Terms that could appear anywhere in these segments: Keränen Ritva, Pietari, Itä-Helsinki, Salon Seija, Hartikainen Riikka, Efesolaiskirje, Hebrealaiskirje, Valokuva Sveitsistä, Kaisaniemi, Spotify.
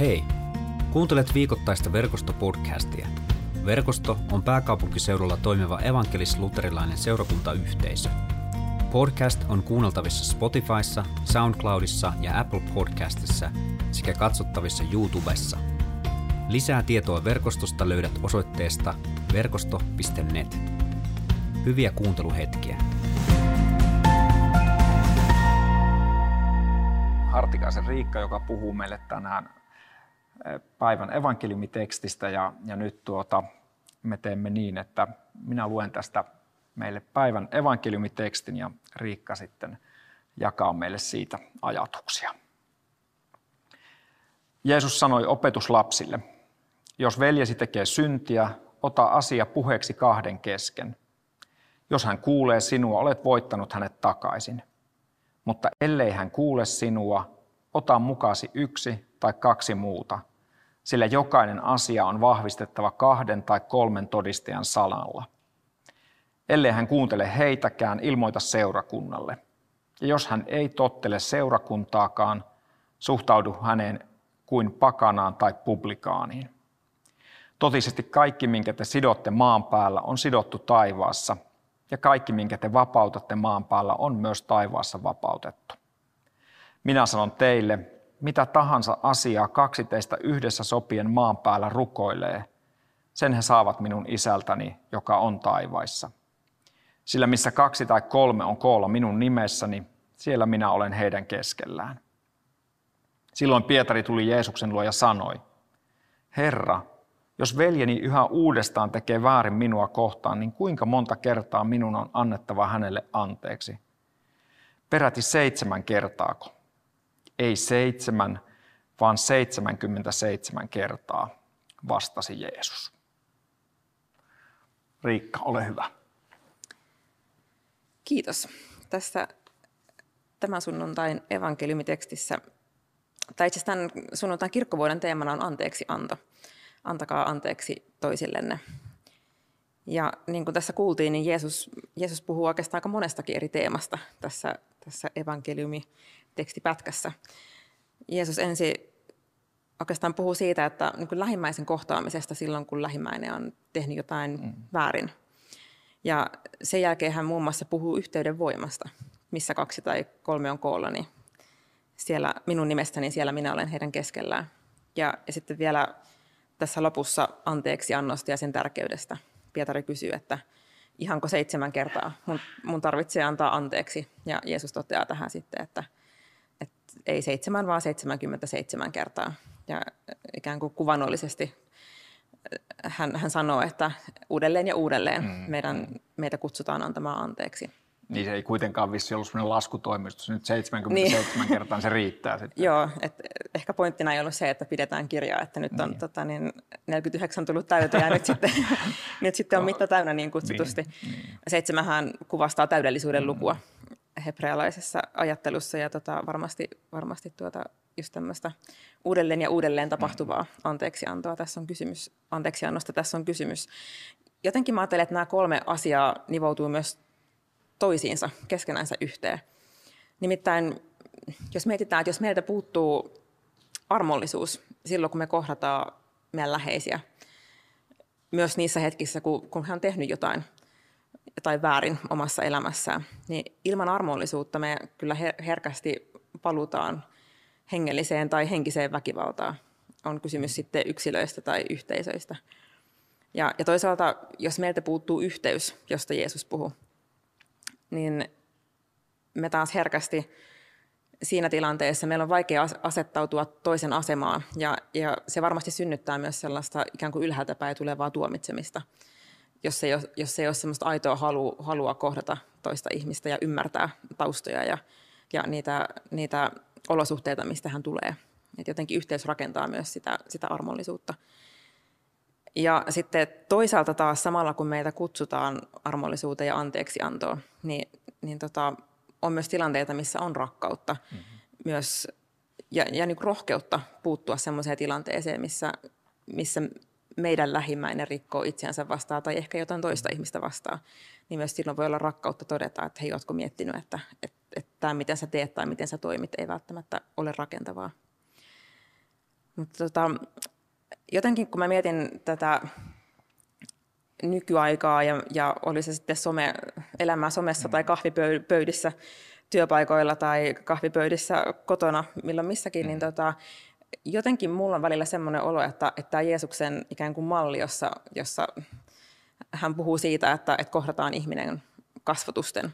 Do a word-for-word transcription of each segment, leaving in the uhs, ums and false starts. Hei! Kuuntelet viikoittaista Verkosto-podcastia. Verkosto on pääkaupunkiseudulla toimiva evankelis-luterilainen seurakuntayhteisö. Podcast on kuunneltavissa Spotifyssa, SoundCloudissa ja Apple Podcastissa sekä katsottavissa YouTubessa. Lisää tietoa verkostosta löydät osoitteesta verkosto piste net. Hyviä kuunteluhetkiä. Hartikaisen Riikka, joka puhuu meille tänään päivän evankeliumitekstistä, ja, ja nyt tuota, me teemme niin, että minä luen tästä meille päivän evankeliumitekstin ja Riikka sitten jakaa meille siitä ajatuksia. Jeesus sanoi opetuslapsille, jos veljesi tekee syntiä, ota asia puheeksi kahden kesken. Jos hän kuulee sinua, olet voittanut hänet takaisin. Mutta ellei hän kuule sinua, ota mukaasi yksi tai kaksi muuta, sillä jokainen asia on vahvistettava kahden tai kolmen todistajan sanalla. Ellei hän kuuntele heitäkään, ilmoita seurakunnalle. Ja jos hän ei tottele seurakuntaakaan, suhtaudu häneen kuin pakanaan tai publikaaniin. Totisesti kaikki, minkä te sidotte maan päällä, on sidottu taivaassa, ja kaikki, minkä te vapautatte maan päällä, on myös taivaassa vapautettu. Minä sanon teille, mitä tahansa asiaa kaksi teistä yhdessä sopien maan päällä rukoilee, sen he saavat minun isältäni, joka on taivaissa. Sillä missä kaksi tai kolme on koolla minun nimessäni, siellä minä olen heidän keskellään. Silloin Pietari tuli Jeesuksen luo ja sanoi, Herra, jos veljeni yhä uudestaan tekee väärin minua kohtaan, niin kuinka monta kertaa minun on annettava hänelle anteeksi? Peräti seitsemän kertaako? Ei seitsemän, vaan seitsemänkymmentäseitsemän kertaa, vastasi Jeesus. Riikka, ole hyvä. Kiitos. Tässä tämän sunnuntain evankeliumitekstissä, tai itse asiassa tämän sunnuntain kirkkovuoden teemana on anteeksianto. Antakaa anteeksi toisillenne. Ja niin kuin tässä kuultiin, niin Jeesus, Jeesus puhuu oikeastaan aika monestakin eri teemasta tässä, tässä evankeliumitekstipätkässä. Jeesus ensin oikeastaan puhuu siitä, että niin kuin lähimmäisen kohtaamisesta silloin, kun lähimmäinen on tehnyt jotain mm. väärin. Ja sen jälkeen hän muun muassa puhuu yhteyden voimasta, missä kaksi tai kolme on koolla, niin siellä minun nimestäni, niin siellä minä olen heidän keskellään. Ja, ja sitten vielä tässä lopussa anteeksiannosta ja sen tärkeydestä. Pietari kysyy, että ihanko seitsemän kertaa mun, mun tarvitsee antaa anteeksi. Ja Jeesus toteaa tähän sitten, että, että ei seitsemän, vaan seitsemänkymmentäseitsemän kertaa. Ja ikään kuin kuvaannollisesti hän, hän sanoo, että uudelleen ja uudelleen mm. meidän, meitä kutsutaan antamaan anteeksi. Niin se ei kuitenkaan vissi ollut sellainen laskutoimistus, nyt seitsemänkymmentäseitsemän niin. kertaan se riittää sitten. Joo, että ehkä pointtina ei ollut se, että pidetään kirjaa, että nyt on niin. Tota, niin neljäkymmentäyhdeksän tullut täyteen ja nyt sitten, nyt sitten on mitta täynnä niin kutsutusti. Niin, niin. Seitsemähän kuvastaa täydellisyyden lukua hebrealaisessa ajattelussa ja tota, varmasti, varmasti tuota, just tämmöistä uudelleen ja uudelleen tapahtuvaa anteeksiantoa tässä on kysymys. Anteeksiannosta tässä on kysymys. Jotenkin mä ajattelen, että nämä kolme asiaa nivoutuu myös toisiinsa, keskenänsä yhteen. Nimittäin, jos mietitään, että jos meiltä puuttuu armollisuus silloin, kun me kohdataan meidän läheisiä, myös niissä hetkissä, kun, kun he on tehnyt jotain, jotain väärin omassa elämässään, niin ilman armollisuutta me kyllä herkästi palutaan hengelliseen tai henkiseen väkivaltaan. On kysymys sitten yksilöistä tai yhteisöistä. Ja, ja toisaalta, jos meiltä puuttuu yhteys, josta Jeesus puhuu, niin me taas herkästi siinä tilanteessa meillä on vaikea asettautua toisen asemaan, ja, ja se varmasti synnyttää myös sellaista ikään kuin ylhäältä päin tulevaa tuomitsemista, jos ei ole, jos ei ole sellaista aitoa halua, halua kohdata toista ihmistä ja ymmärtää taustoja ja, ja niitä, niitä olosuhteita, mistä hän tulee. Et jotenkin yhteys rakentaa myös sitä, sitä armollisuutta. Ja sitten toisaalta taas samalla, kun meitä kutsutaan armollisuuteen ja anteeksiantoon, niin, niin tota, on myös tilanteita, missä on rakkautta mm-hmm. myös, ja, ja niin kuin rohkeutta puuttua sellaiseen tilanteeseen, missä, missä meidän lähimmäinen rikkoo itseänsä vastaan tai ehkä jotain toista mm-hmm. ihmistä vastaan. Niin myös silloin voi olla rakkautta todeta, että hei, ootko miettinyt, että, että, että tämä, miten sä teet tai miten sä toimit, ei välttämättä ole rakentavaa. Mutta tota, jotenkin kun mä mietin tätä nykyaikaa ja, ja oli se sitten some, elämää somessa tai kahvipöydissä työpaikoilla tai kahvipöydissä kotona milloin missäkin, niin tota, jotenkin mulla on välillä semmoinen olo, että, että tämä Jeesuksen ikään kuin malli, jossa, jossa hän puhuu siitä, että, että kohdataan ihminen kasvotusten,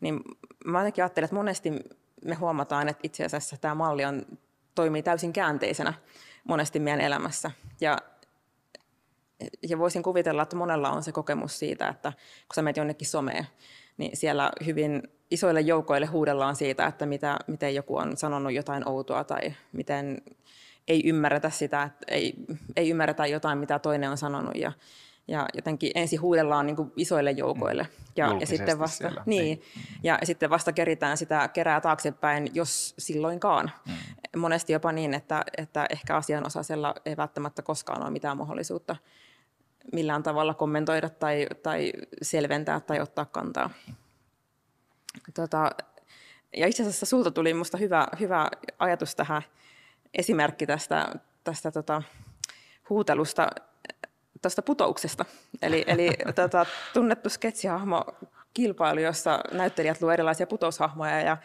niin mä jotenkin ajattelen, että monesti me huomataan, että itse asiassa tämä malli on, toimii täysin käänteisenä monesti meidän elämässä. Ja, ja voisin kuvitella, että monella on se kokemus siitä, että kun sä menet jonnekin someen, niin siellä hyvin isoille joukoille huudellaan siitä, että mitä, miten joku on sanonut jotain outoa tai miten ei ymmärretä sitä, että ei, ei ymmärretä jotain, mitä toinen on sanonut. Ja, ja jotenkin ensin huudellaan niin kuin isoille joukoille. Ja, ja, sitten vasta, niin, ja sitten vasta keritään sitä kerää taaksepäin, jos silloinkaan. Mm. Monesti jopa niin, että, että ehkä asianosaisella ei välttämättä koskaan ole mitään mahdollisuutta millään tavalla kommentoida tai, tai selventää tai ottaa kantaa. Tota, ja itse asiassa sulta tuli minusta hyvä, hyvä ajatus tähän, esimerkki tästä, tästä tota, huutelusta, tuosta putouksesta. Eli, eli tota, tunnettu sketsihahmokilpailu, jossa näyttelijät luovat erilaisia putoushahmoja. Ja,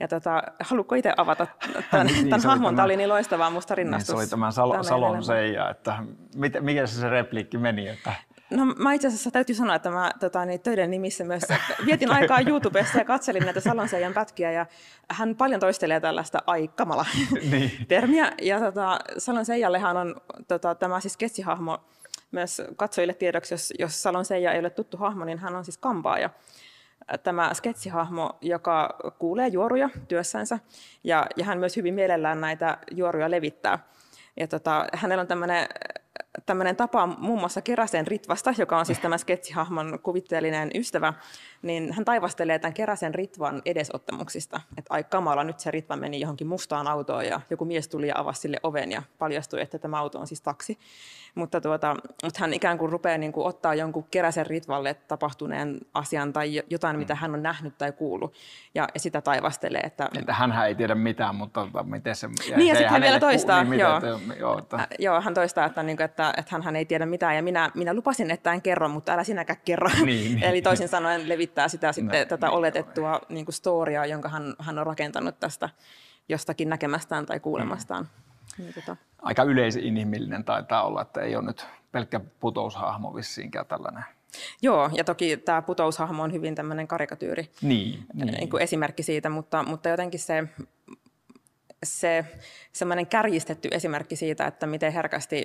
ja tota, haluatko itse avata tämän, niin, tämän hahmon? Tämä oli niin loistavaa minusta rinnastus. Niin, se oli tämän Sal- Salon Seija, että mit, mikä se, se repliikki meni? Että... No, mä itse asiassa täytyy sanoa, että mä tota, niin, töiden nimissä myös vietin aikaa YouTubessa ja katselin näitä Salon Seijan pätkiä. Ja hän paljon toistelee tällaista ai kamala termiä. Ja tota, Salon Seijallehan on tota, tämä siis sketsihahmo. Myös katsojille tiedoksi, jos, jos Salon Seija ei ole tuttu hahmo, niin hän on siis kampaaja. Tämä sketsihahmo, joka kuulee juoruja työssänsä ja, ja hän myös hyvin mielellään näitä juoruja levittää. Ja tota, hänellä on tämmöinen... Tällainen tapa muun muassa Keräsen Ritvasta, joka on siis tämän sketsihahmon kuvitteellinen ystävä, niin hän taivastelee tämän Keräsen Ritvan edesottamuksista. Että ai kamala, nyt se Ritva meni johonkin mustaan autoon ja joku mies tuli ja avasi sille oven ja paljastui, että tämä auto on siis taksi. Mutta, tuota, mutta hän ikään kuin rupeaa niin kuin ottaa jonkun Keräsen Ritvalle tapahtuneen asian tai jotain, mitä hän on nähnyt tai kuullut ja sitä taivastelee. Että, että hänhän ei tiedä mitään, mutta miten se... Niin ja, ja sitten hän vielä toistaa. Ku... Niin, joo. Te... Joo, että... joo, hän toistaa, että... Niin kuin, että että hän ei tiedä mitään ja minä, minä lupasin, että en kerro, mutta älä sinäkään kerro. Niin, eli toisin sanoen levittää sitä sitten, no, tätä niin, oletettua no, niin kuin storiaa, jonka hän, hän on rakentanut tästä jostakin näkemästään tai kuulemastaan. Mm. Niin, tota. Aika yleisinhimillinen taitaa olla, että ei ole nyt pelkkä putoushahmo vissiinkään tällainen. Joo, ja toki tämä putoushahmo on hyvin tämmöinen karikatyyri niin, niin. Niin kuin esimerkki siitä, mutta, mutta jotenkin se... se semmoinen kärjistetty esimerkki siitä, että miten herkästi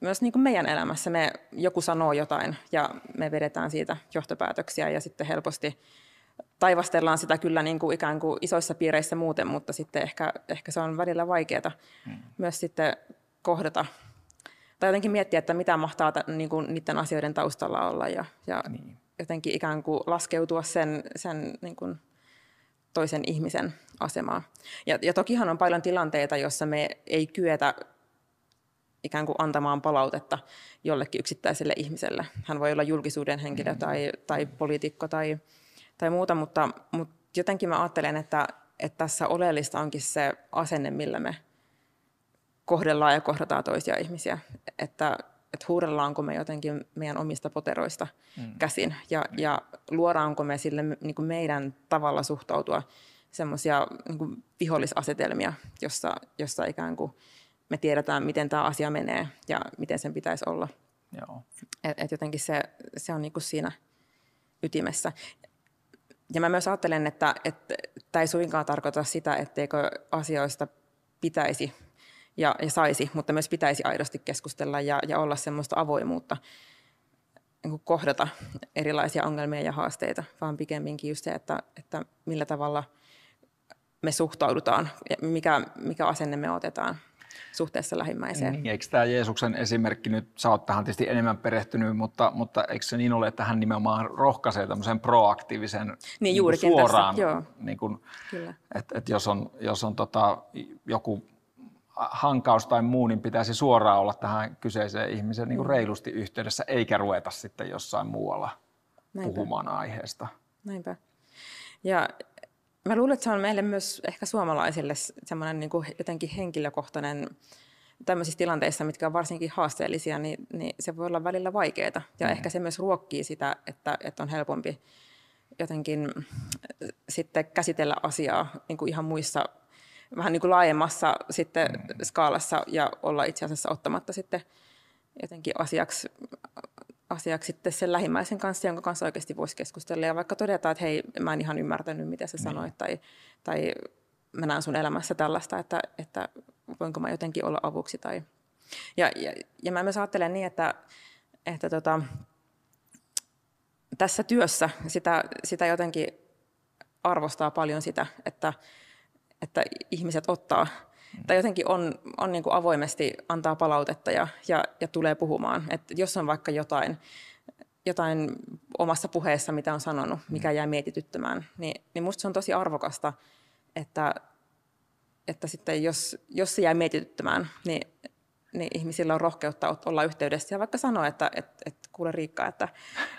myös niin kuin meidän elämässä me joku sanoo jotain ja me vedetään siitä johtopäätöksiä ja sitten helposti taivastellaan sitä kyllä niin kuin ikään kuin isoissa piireissä muuten, mutta sitten ehkä, ehkä se on välillä vaikeaa hmm. myös sitten kohdata tai jotenkin miettiä, että mitä mahtaa niin kuin niiden asioiden taustalla olla ja, ja niin. Jotenkin ikään kuin laskeutua sen, sen niin kuin toisen ihmisen asemaa. Ja, ja tokihan on paljon tilanteita, joissa me ei kyetä ikään kuin antamaan palautetta jollekin yksittäiselle ihmiselle. Hän voi olla julkisuuden henkilö tai, tai poliitikko tai, tai muuta, mutta, mutta jotenkin mä ajattelen, että, että tässä oleellista onkin se asenne, millä me kohdellaan ja kohdataan toisia ihmisiä. Että, että huudellaanko me jotenkin meidän omista poteroista mm. käsin ja, ja luodaanko me sille niin kuin meidän tavalla suhtautua semmoisia niin kuin vihollisasetelmia, jossa, jossa ikään kuin me tiedetään, miten tämä asia menee ja miten sen pitäisi olla. Joo. Et, et jotenkin se, se on niin kuin siinä ytimessä. Ja mä myös ajattelen, että tämä ei suinkaan tarkoita sitä, etteikö asioista pitäisi ja, ja saisi, mutta myös pitäisi aidosti keskustella ja, ja olla semmoista avoimuutta niin kuin kohdata erilaisia ongelmia ja haasteita, vaan pikemminkin just se, että, että millä tavalla me suhtaudutaan ja mikä, mikä asenne me otetaan suhteessa lähimmäiseen. Niin, eikö tämä Jeesuksen esimerkki nyt, sä oot tähän tietysti enemmän perehtynyt, mutta, mutta eikö se niin ole, että hän nimenomaan rohkaisee tämmöisen proaktiivisen niin, niin suoraan, niin että et jos on, jos on tota, joku hankaus tai muu, niin pitäisi suoraan olla tähän kyseiseen ihmiseen niin kuin reilusti yhteydessä, eikä ruveta sitten jossain muualla Näinpä. puhumaan aiheesta. Näinpä. Ja mä luulen, että se on meille myös ehkä suomalaisille semmoinen niin kuin jotenkin henkilökohtainen tämmöisissä tilanteissa, mitkä on varsinkin haasteellisia, niin, niin se voi olla välillä vaikeaa. Ja mm-hmm. ehkä se myös ruokkii sitä, että, että on helpompi jotenkin sitten käsitellä asiaa niin kuin ihan muissa, vähän niin kuin laajemmassa sitten mm-hmm. skaalassa ja olla itse asiassa ottamatta sitten jotenkin asiaksi, asiaksi sitten sen lähimmäisen kanssa, jonka kanssa oikeasti voisi keskustella. Ja vaikka todetaan, että hei, mä en ihan ymmärtänyt, mitä sä mm-hmm. sanoit, tai, tai mä näen sun elämässä tällaista, että, että voinko mä jotenkin olla avuksi. Tai... Ja, ja, ja mä myös ajattelen niin, että, että tota, tässä työssä sitä, sitä jotenkin arvostaa paljon sitä, että, että ihmiset ottaa, mm. tai jotenkin on, on niin kuin avoimesti antaa palautetta ja, ja, ja tulee puhumaan. Että jos on vaikka jotain, jotain omassa puheessa, mitä on sanonut, mikä jää mietityttämään, niin, niin musta se on tosi arvokasta, että että sitten jos, jos se jää mietityttämään, niin, niin ihmisillä on rohkeutta olla yhteydessä ja vaikka sanoa, että et, et, kuule Riikka, että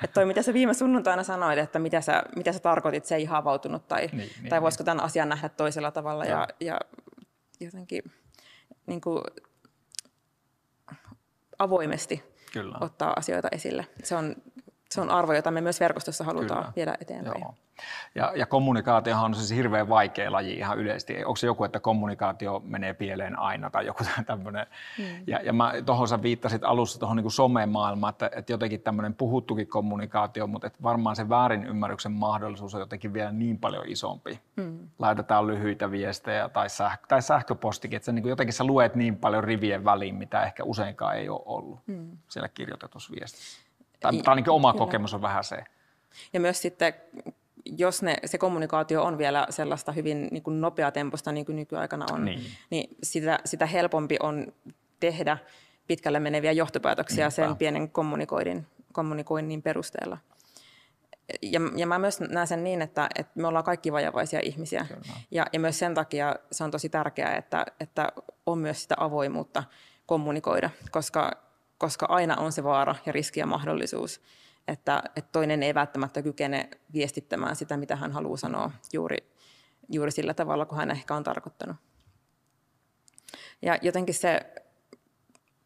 et toi mitä sä viime sunnuntaina sanoit, että mitä sä, mitä sä tarkoitit, se ei ihan avautunut tai, niin, tai niin, voisiko niin. tämän asian nähdä toisella tavalla ja, ja jotenkin niin kuin avoimesti Kyllä. ottaa asioita esille. Se on, se on arvo, jota me myös verkostossa halutaan Kyllä. viedä eteenpäin. Joo. Ja, ja kommunikaatiohan on siis hirveän vaikea laji ihan yleisesti. Onko se joku, että kommunikaatio menee pieleen aina tai joku tämmöinen? Mm. Ja, ja mä tuohon sä viittasit alussa tuohon niin somemaailmaan, että, että jotenkin tämmöinen puhuttukin kommunikaatio, mutta että varmaan se väärinymmärryksen mahdollisuus on jotenkin vielä niin paljon isompi. Mm. Laitetaan lyhyitä viestejä tai, sähkö, tai sähköpostikin, että sä, niin jotenkin sä luet niin paljon rivien väliin, mitä ehkä useinkaan ei ole ollut mm. siellä kirjoitetussa viestissä. Tai, tai niin oma Kyllä. kokemus on vähän se. Ja myös sitten... Jos ne, se kommunikaatio on vielä sellaista hyvin niin kuin nopeatempoista, niin kuin nykyaikana on, niin, niin sitä, sitä helpompi on tehdä pitkälle meneviä johtopäätöksiä Niinpä. sen pienen kommunikoinnin, kommunikoinnin perusteella. Ja, ja mä myös näen sen niin, että, että me ollaan kaikki vajavaisia ihmisiä. Ja, ja myös sen takia se on tosi tärkeää, että, että on myös sitä avoimuutta kommunikoida, koska, koska aina on se vaara ja riski ja mahdollisuus. Että, että toinen ei välttämättä kykene viestittämään sitä, mitä hän haluaa sanoa juuri, juuri sillä tavalla, kun hän ehkä on tarkoittanut. Ja jotenkin se,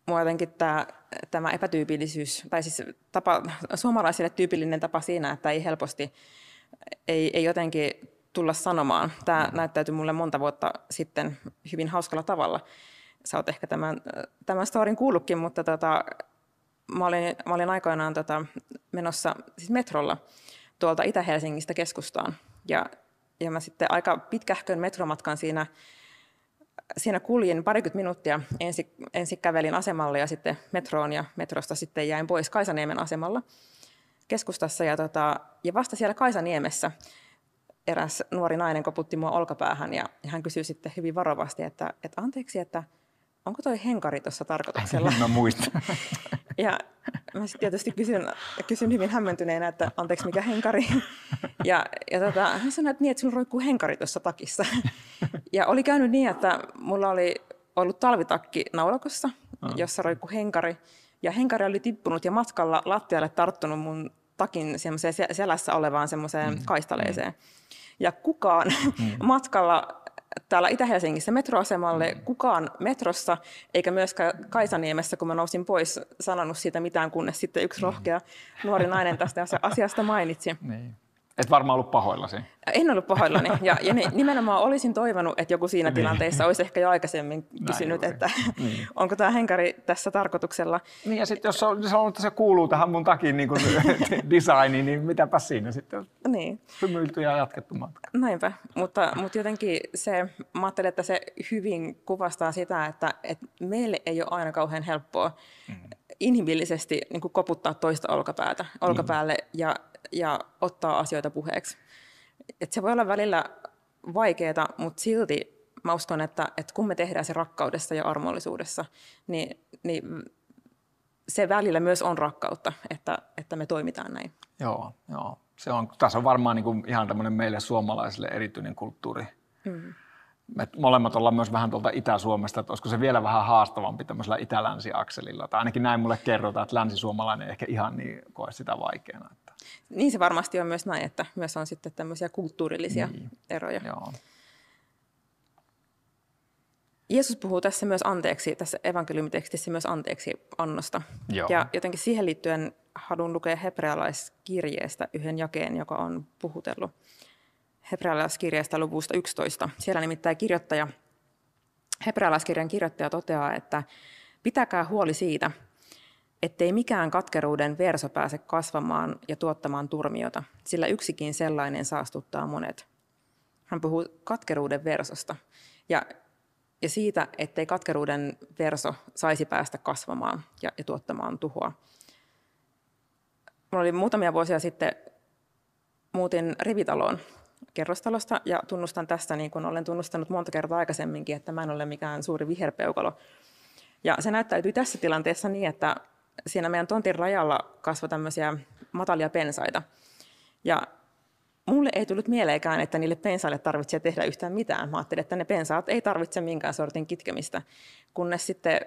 mua jotenkin tämä, tämä epätyypillisyys, tai siis tapa, suomalaisille tyypillinen tapa siinä, että ei helposti, ei, ei jotenkin tulla sanomaan. Tämä näyttäytyi mulle monta vuotta sitten hyvin hauskalla tavalla. Sä oot ehkä tämän, tämän storin kuullutkin, mutta tota, Mä olin, mä olin aikoinaan tota, menossa siis metrolla tuolta Itä-Helsingistä keskustaan ja, ja mä sitten aika pitkähkön metromatkan siinä, siinä kuljin parikymmentä minuuttia. Ensi, ensi kävelin asemalle ja sitten metroon ja metrosta sitten jäin pois Kaisaniemen asemalla keskustassa ja, tota, ja vasta siellä Kaisaniemessä eräs nuori nainen koputti mua olkapäähän ja hän kysyi sitten hyvin varovasti, että, että anteeksi, että onko toi henkari tuossa tarkoituksella? Mä muistan. Ja mä sitten tietysti kysyn, kysyn hyvin hämmentyneenä, että anteeksi mikä henkari. Ja, ja tota, hän sanoi, että niin, että sinulla roikkuu henkari tuossa takissa. Ja oli käynyt niin, että mulla oli ollut talvitakki naulakossa, jossa roikkuu henkari. Ja henkari oli tippunut ja matkalla lattialle tarttunut mun takin selässä olevaan semmoiseen mm. kaistaleeseen. Ja kukaan mm. matkalla... Täällä Itä-Helsingissä metroasemalle kukaan metrossa, eikä myöskään Kaisaniemessä, kun mä nousin pois, sanonut siitä mitään, kunnes sitten yksi rohkea nuori nainen tästä asiasta mainitsi. Niin. Et varmaan ollut pahoillasi. En ollut pahoillani. Ja, ja nimenomaan olisin toivonut, että joku siinä tilanteessa olisi ehkä jo aikaisemmin kysynyt, Näin, että niin. onko tämä henkari tässä tarkoituksella. Niin ja sitten jos sanotaan, että se kuuluu tähän mun takin niin designiin, niin mitäpä siinä sitten niin. hymyilty ja jatkettu matka. Näinpä, mutta, mutta jotenkin se, mä ajattelin, että se hyvin kuvastaa sitä, että, että meille ei ole aina kauhean helppoa mm. inhimillisesti niin kuin koputtaa toista olkapäätä, olkapäälle mm. ja ja ottaa asioita puheeksi. Et se voi olla välillä vaikeaa, mutta silti mä uskon, että, että kun me tehdään se rakkaudessa ja armollisuudessa, niin, niin se välillä myös on rakkautta, että, että me toimitaan näin. Joo, joo. Se on, tässä on varmaan niin kuin ihan tämmöinen meille suomalaisille erityinen kulttuuri. Hmm. Me molemmat ollaan myös vähän tuolta Itä-Suomesta, että olisiko se vielä vähän haastavampi tämmöisellä Itä-Länsi-akselilla. Tai ainakin näin mulle kerrotaan, että länsisuomalainen ehkä ihan niin koe sitä vaikeana. Niin se varmasti on myös näin, että myös on sitten tämmöisiä kulttuurillisia niin. eroja. Joo. Jeesus puhuu tässä myös anteeksi, tässä evankeliumitekstissä myös anteeksi annosta. Joo. Ja jotenkin siihen liittyen haluan lukea hebrealaiskirjeestä yhden jakeen, joka on puhutellut. Hebrealaiskirjeestä luvusta yksitoista. Siellä nimittäin kirjoittaja, hebrealaiskirjan kirjoittaja toteaa, että pitäkää huoli siitä, ettei mikään katkeruuden verso pääse kasvamaan ja tuottamaan turmiota, sillä yksikin sellainen saastuttaa monet. Hän puhuu katkeruuden versosta ja, ja siitä, ettei katkeruuden verso saisi päästä kasvamaan ja, ja tuottamaan tuhoa. Minulla oli muutamia vuosia sitten, muutin rivitaloon kerrostalosta ja tunnustan tästä, niin kuin olen tunnustanut monta kertaa aikaisemminkin, että mä en ole mikään suuri viherpeukalo. Ja se näyttäytyi tässä tilanteessa niin, että siinä meidän tontin rajalla kasvoi tämmöisiä matalia pensaita. Ja mulle ei tullut mieleenkään, että niille pensaille tarvitsee tehdä yhtään mitään. Mä ajattelin, että ne pensaat ei tarvitse minkään sortin kitkemistä, kunnes sitten,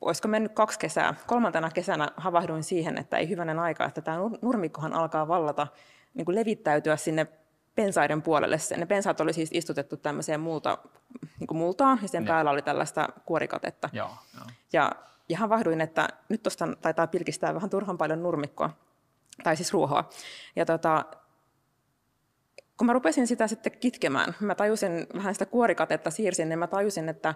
olisiko mennyt kaksi kesää, kolmantena kesänä havahduin siihen, että ei hyvänen aika, että tämä nurmikkohan alkaa vallata, niin kuin levittäytyä sinne pensaiden puolelle. Ne pensaat oli siis istutettu tämmöiseen muuta, niin kuin multaan, ja sen ja. päällä oli tällaista kuorikatetta. Ja, ja. ja ihan vahduin, että nyt tuosta taitaa pilkistää vähän turhan paljon nurmikkoa, tai siis ruohoa. Ja tota, kun mä rupesin sitä sitten kitkemään, mä tajusin vähän sitä kuorikatetta siirsin, niin mä tajusin, että,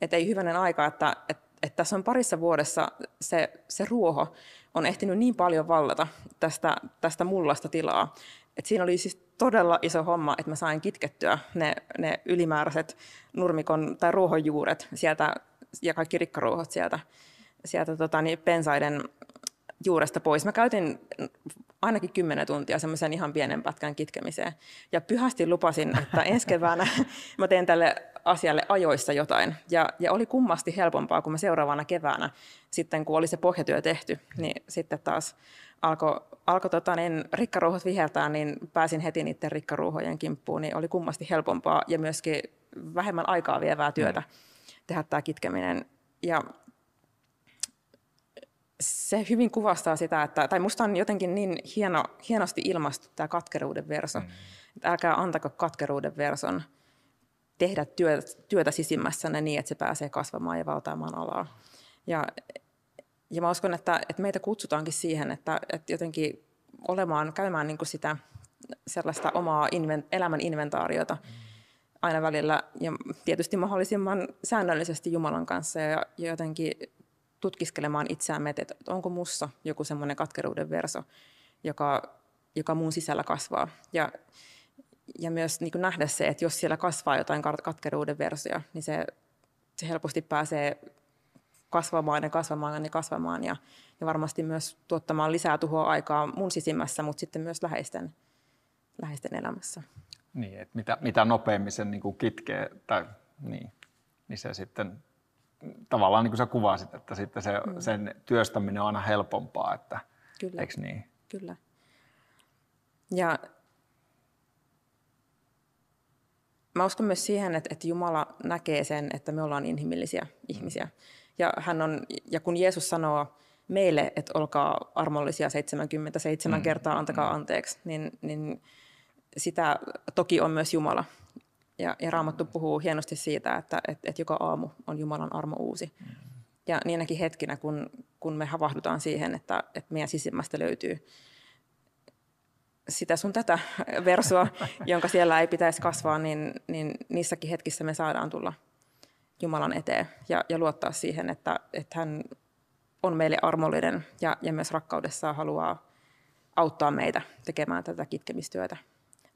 että ei hyvänen aika, että, että, että tässä on parissa vuodessa se, se ruoho on ehtinyt niin paljon vallata tästä, tästä mullasta tilaa. Et siinä oli siis todella iso homma, että mä sain kitkettyä ne, ne ylimääräiset nurmikon tai ruohonjuuret sieltä, ja kaikki rikkaruohot sieltä, sieltä tota, niin pensaiden juuresta pois. Mä käytin ainakin kymmenen tuntia semmoisen ihan pienen pätkän kitkemiseen. Ja pyhästi lupasin, että ensi keväänä mä teen tälle asialle ajoissa jotain. Ja, ja oli kummasti helpompaa, kun mä seuraavana keväänä, sitten kun oli se pohjatyö tehty, niin sitten taas alkoi alko, tota, niin rikkaruohot vihertää, niin pääsin heti niiden rikkaruohojen kimppuun. Niin oli kummasti helpompaa ja myöskin vähemmän aikaa vievää työtä mm. tehdä tämä kitkeminen. Ja se hyvin kuvastaa sitä, että, tai musta on jotenkin niin hieno, hienosti ilmaistu tämä katkeruuden verso, mm. että älkää antako katkeruuden verson tehdä työtä, työtä sisimmässänne niin, että se pääsee kasvamaan ja valtaamaan alaa. Ja, ja mä uskon, että, että meitä kutsutaankin siihen, että, että jotenkin olemaan, käymään niin kuin sitä sellaista omaa inven, elämän inventaariota mm. aina välillä ja tietysti mahdollisimman säännöllisesti Jumalan kanssa ja, ja jotenkin tutkiskelemaan itseämme, että onko mussa joku semmoinen katkeruuden verso, joka, joka mun sisällä kasvaa. Ja, ja myös niin kuin nähdä se, että jos siellä kasvaa jotain katkeruuden versoja, niin se, se helposti pääsee kasvamaan ja kasvamaan ja kasvamaan ja, ja varmasti myös tuottamaan lisää tuhoa aikaa mun sisimmässä, mutta sitten myös läheisten, läheisten elämässä. Niin, että mitä, mitä nopeammin sen niin kuin kitkee, tai, niin, niin se sitten... Tavallaan niin kuin sä kuvasit, että sitten se, mm. sen työstäminen on aina helpompaa, että kyllä. Eikö niin? Kyllä. Ja mä uskon myös siihen, että, että Jumala näkee sen, että me ollaan inhimillisiä mm. ihmisiä. Ja, hän on, ja kun Jeesus sanoo meille, että olkaa armollisia seitsemänkymmentäseitsemän mm. kertaa, antakaa mm. anteeksi, niin, niin sitä toki on myös Jumala. Ja, ja Raamattu puhuu hienosti siitä, että, että, että joka aamu on Jumalan armo uusi. Mm. Ja niinäkin hetkinä, kun, kun me havahdutaan siihen, että, että meidän sisimmästä löytyy sitä sun tätä versoa, jonka siellä ei pitäisi kasvaa, niin, niin niissäkin hetkissä me saadaan tulla Jumalan eteen ja, ja luottaa siihen, että, että hän on meille armollinen ja, ja myös rakkaudessaan haluaa auttaa meitä tekemään tätä kitkemistyötä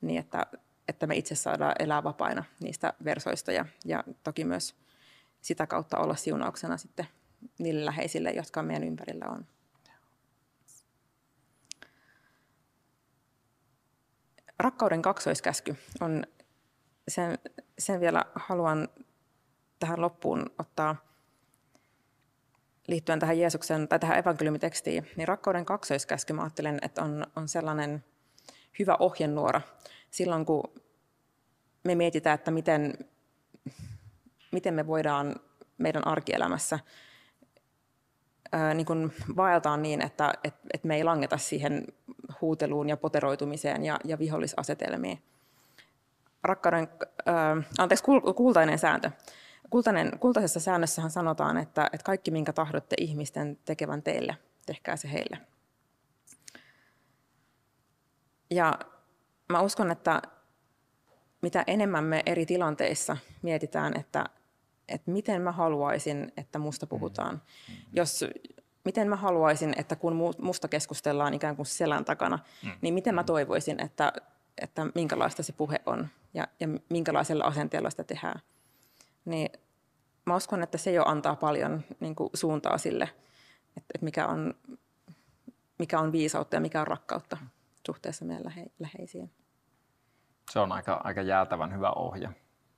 niin, että että me itse saadaan elää vapaina niistä versoista ja, ja toki myös sitä kautta olla siunauksena sitten niille läheisille, jotka meidän ympärillä on. Rakkauden kaksoiskäsky on, sen, sen vielä haluan tähän loppuun ottaa liittyen tähän Jeesuksen tai tähän evankeliumitekstiin, niin rakkauden kaksoiskäsky mä ajattelen, että on, on sellainen hyvä ohjenuora silloin, kun me mietitään, että miten, miten me voidaan meidän arkielämässä ää, niin kun vaeltaa niin, että et, et me ei langeta siihen huuteluun ja poteroitumiseen ja, ja vihollisasetelmiin. Rakkauden, ää, anteeksi, kultainen sääntö. Kultainen, kultaisessa säännössähän sanotaan, että, että kaikki minkä tahdotte ihmisten tekevän teille, tehkää se heille. Ja mä uskon, että mitä enemmän me eri tilanteissa mietitään, että, että miten mä haluaisin, että musta puhutaan. Jos, miten mä haluaisin, että kun musta keskustellaan ikään kuin selän takana, niin miten mä toivoisin, että, että minkälaista se puhe on ja, ja minkälaisella asenteella sitä tehdään. Niin mä uskon, että se jo antaa paljon niin kuin suuntaa sille, että, että mikä on, mikä on viisautta ja mikä on rakkautta suhteessa meidän lähe, läheisiin. Se on aika, aika jäätävän hyvä ohje,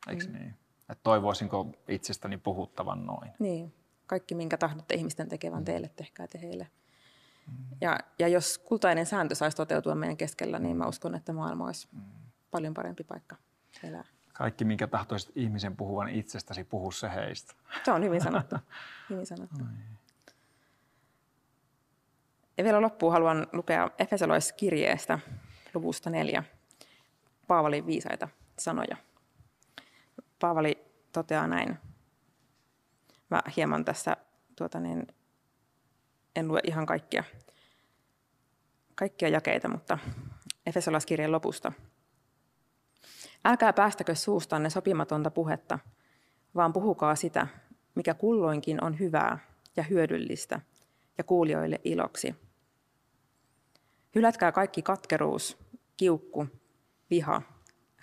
eikö mm. niin? Että toivoisinko itsestäni puhuttavan noin? Niin, kaikki minkä tahdotte ihmisten tekevän mm. teille, tehkää te heille. Mm. Ja, ja jos kultainen sääntö saisi toteutua meidän keskellä, niin mä uskon, että maailma olisi mm. paljon parempi paikka elää. Kaikki, minkä tahtoisit ihmisen puhuvan itsestäsi, puhu se heistä. Se on hyvin sanottu. Hyvin sanottu. Ja vielä loppuun haluan lukea Efesolaiskirjeestä luvusta neljä Paavalin viisaita sanoja. Paavali toteaa näin. Mä hieman tässä tuota niin, en lue ihan kaikkia, kaikkia jakeita, mutta Efesolaiskirjeen lopusta. Älkää päästäkö suustanne sopimatonta puhetta, vaan puhukaa sitä, mikä kulloinkin on hyvää ja hyödyllistä ja kuulijoille iloksi. Hylätkää kaikki katkeruus, kiukku, viha,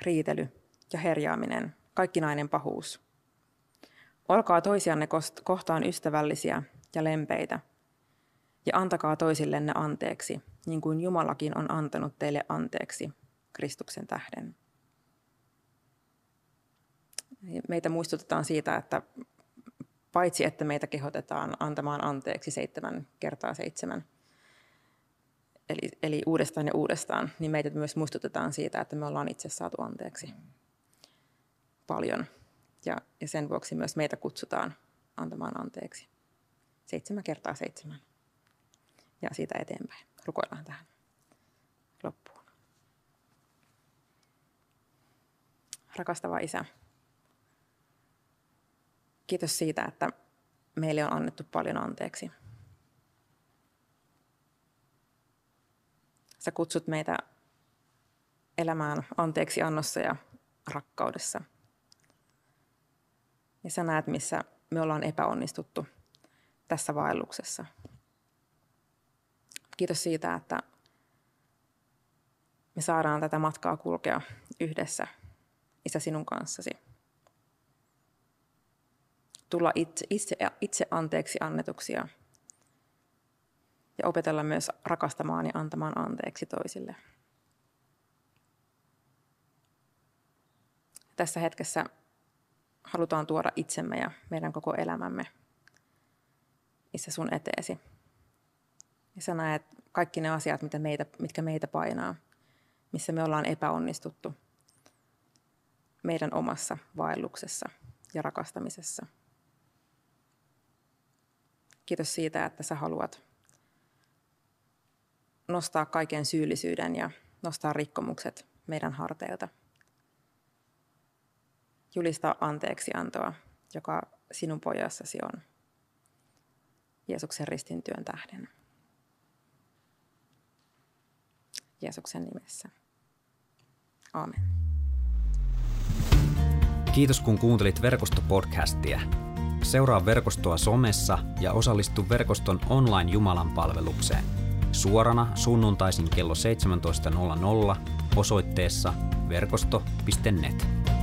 riitely ja herjaaminen, kaikkinainen pahuus. Olkaa toisianne kohtaan ystävällisiä ja lempeitä ja antakaa toisillenne anteeksi, niin kuin Jumalakin on antanut teille anteeksi Kristuksen tähden. Meitä muistutetaan siitä, että paitsi että meitä kehotetaan antamaan anteeksi seitsemän kertaa seitsemän, eli, eli uudestaan ja uudestaan, niin meitä myös muistutetaan siitä, että me ollaan itse saatu anteeksi paljon. Ja, ja sen vuoksi myös meitä kutsutaan antamaan anteeksi seitsemän kertaa seitsemän. Ja siitä eteenpäin. Rukoillaan tähän loppuun. Rakastava Isä. Kiitos siitä, että meille on annettu paljon anteeksi. Sä kutsut meitä elämään anteeksi annossa ja rakkaudessa. Ja sä näet, missä me ollaan epäonnistuttu tässä vaelluksessa. Kiitos siitä, että me saadaan tätä matkaa kulkea yhdessä, Isä, sinun kanssasi. Tulla itse, itse, itse anteeksi annetuksia ja opetella myös rakastamaan ja antamaan anteeksi toisille. Tässä hetkessä halutaan tuoda itsemme ja meidän koko elämämme, Isä, sun eteesi. Ja sä näet kaikki ne asiat, mitä meitä, mitkä meitä painaa, missä me ollaan epäonnistuttu meidän omassa vaelluksessa ja rakastamisessa. Kiitos siitä, että sä haluat nostaa kaiken syyllisyyden ja nostaa rikkomukset meidän harteilta. Julistaa anteeksiantoa, joka sinun pojassasi on, Jeesuksen ristin työn tähden. Jeesuksen nimessä. Aamen. Kiitos kun kuuntelit Verkosto-podcastia. Seuraa Verkostoa somessa ja osallistu Verkoston online Jumalan palvelukseen. Suorana sunnuntaisin kello seitsemäntoista nolla nolla osoitteessa verkosto piste net.